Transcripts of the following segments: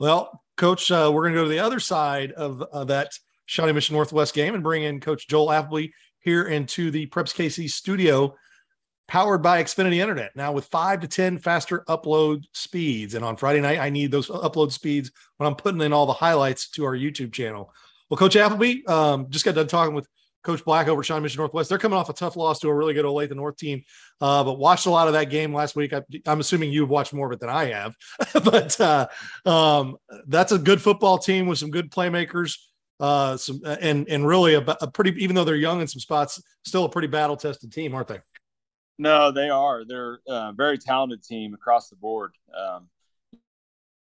Well, Coach, we're going to go to the other side of that Shawnee Mission Northwest game and bring in Coach Joel Appleby here into the Preps KC studio, powered by Xfinity Internet, now with 5 to 10 faster upload speeds. And on Friday night, I need those upload speeds when I'm putting in all the highlights to our YouTube channel. Well, Coach Appleby, just got done talking with Coach Black over at Shawnee Mission Northwest. They're coming off a tough loss to a really good Olathe North team, but watched a lot of that game last week. I'm assuming you've watched more of it than I have, but that's a good football team with some good playmakers. And really a pretty, even though they're young in some spots, still a pretty battle tested team, aren't they? No, they are. They're a very talented team across the board.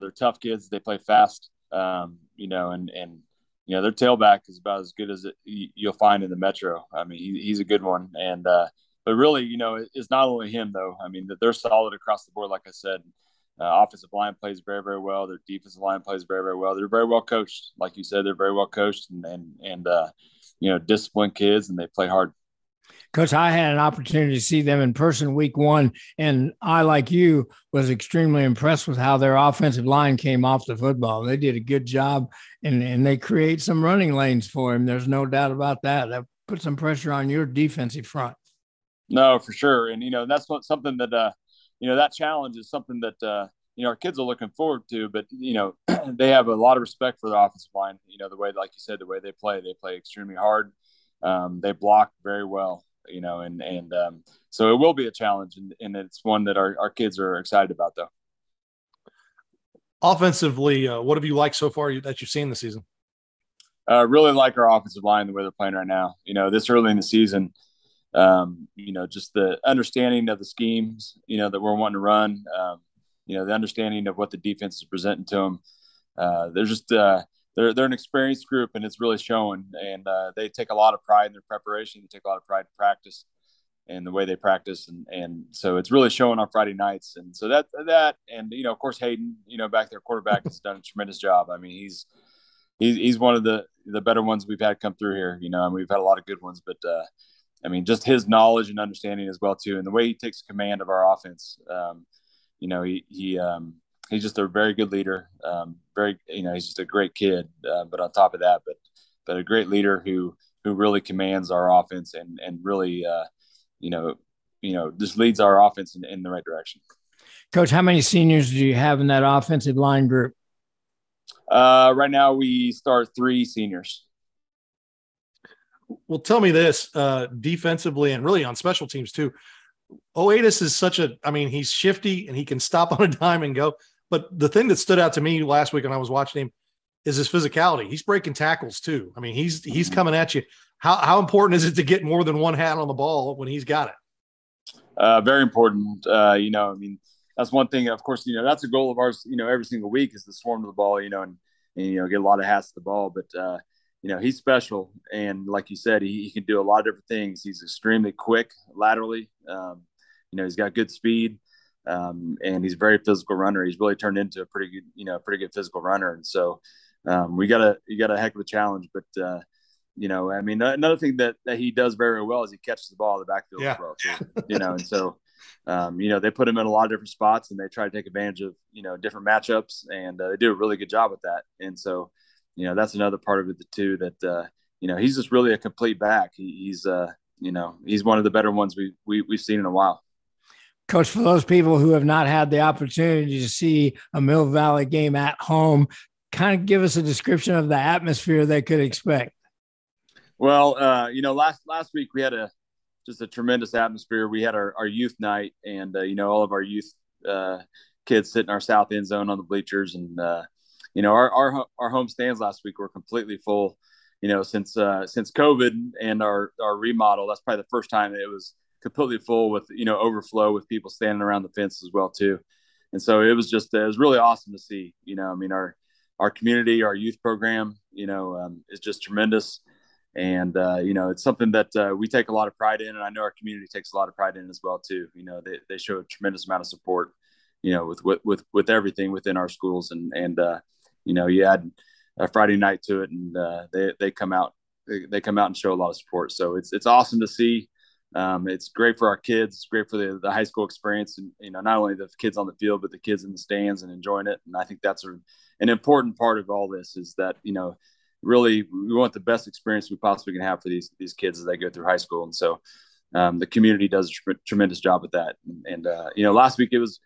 They're tough kids. They play fast, and their tailback is about as good as you'll find in the Metro. I mean, he's a good one. And, but really, it's not only him though. I mean, that they're solid across the board. Like I said, offensive line plays very, very well. Their defensive line plays very, very well. They're very well coached. Like you said, they're very well coached and disciplined kids, and they play hard. Coach, I had an opportunity to see them in person week one, and I, like you, was extremely impressed with how their offensive line came off the football. They did a good job, and they create some running lanes for him. There's no doubt about that. That put some pressure on your defensive front. No, for sure. And, that's something that that challenge is something that, our kids are looking forward to, but, they have a lot of respect for the offensive line. The way, like you said, the way they play extremely hard. They block very well, so it will be a challenge, and it's one that our kids are excited about though. Offensively, what have you liked so far that you've seen this season? Really like our offensive line, the way they're playing right now, this early in the season. Just the understanding of the schemes, that we're wanting to run, the understanding of what the defense is presenting to them. They're an experienced group, and it's really showing, and they take a lot of pride in their preparation. They take a lot of pride in practice and the way they practice. And so it's really showing on Friday nights. And so that, of course, Hayden, back there, quarterback, has done a tremendous job. I mean, he's one of the better ones we've had come through here, and we've had a lot of good ones, but just his knowledge and understanding as well too, and the way he takes command of our offense. He's just a very good leader. He's just a great kid. But on top of that, but a great leader who really commands our offense and really, just leads our offense in the right direction. Coach, how many seniors do you have in that offensive line group? Right now, we start 3 seniors. Well, tell me this, defensively and really on special teams too. Oatis is he's shifty and he can stop on a dime and go. But the thing that stood out to me last week when I was watching him is his physicality. He's breaking tackles too. I mean, he's coming at you. How important is it to get more than one hand on the ball when he's got it? Very important. That's one thing. Of course, that's a goal of ours, every single week is the swarm to the ball, and get a lot of hats to the ball, but, he's special, and like you said, he can do a lot of different things. He's extremely quick laterally. He's got good speed, and he's a very physical runner. He's really turned into a pretty good physical runner. And so you got a heck of a challenge. But another thing that he does very well is he catches the ball in the backfield as well. Too, and so they put him in a lot of different spots, and they try to take advantage of different matchups, and they do a really good job with that. And so. That's another part of it too, that, he's just really a complete back. He's one of the better ones we've seen in a while. Coach, for those people who have not had the opportunity to see a Mill Valley game at home, kind of give us a description of the atmosphere they could expect. Well, last week we had just a tremendous atmosphere. We had our youth night, and, all of our youth kids sit in our south end zone on the bleachers, and, our home stands last week were completely full, since COVID and our remodel. That's probably the first time it was completely full with, overflow with people standing around the fence as well too. And so it was really awesome to see. I mean, our, our community, our youth program, is just tremendous. And, it's something that we take a lot of pride in. And I know our community takes a lot of pride in as well, too. They show a tremendous amount of support, with everything within our schools. And you add a Friday night to it, and they come out and show a lot of support. So it's awesome to see. It's great for our kids. It's great for the high school experience, and not only the kids on the field, but the kids in the stands and enjoying it. And I think that's an important part of all this, is that really we want the best experience we possibly can have for these kids as they go through high school. And so the community does a tremendous job with that. And last week it was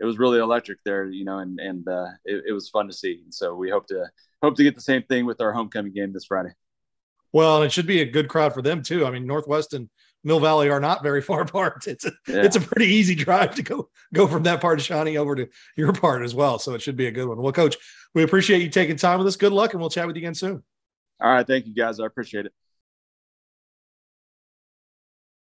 really electric there, and it was fun to see. And so we hope to get the same thing with our homecoming game this Friday. Well, and it should be a good crowd for them too. I mean, Northwest and Mill Valley are not very far apart. It's a pretty easy drive to go from that part of Shawnee over to your part as well. So it should be a good one. Well, Coach, we appreciate you taking time with us. Good luck, and we'll chat with you again soon. All right. Thank you, guys. I appreciate it.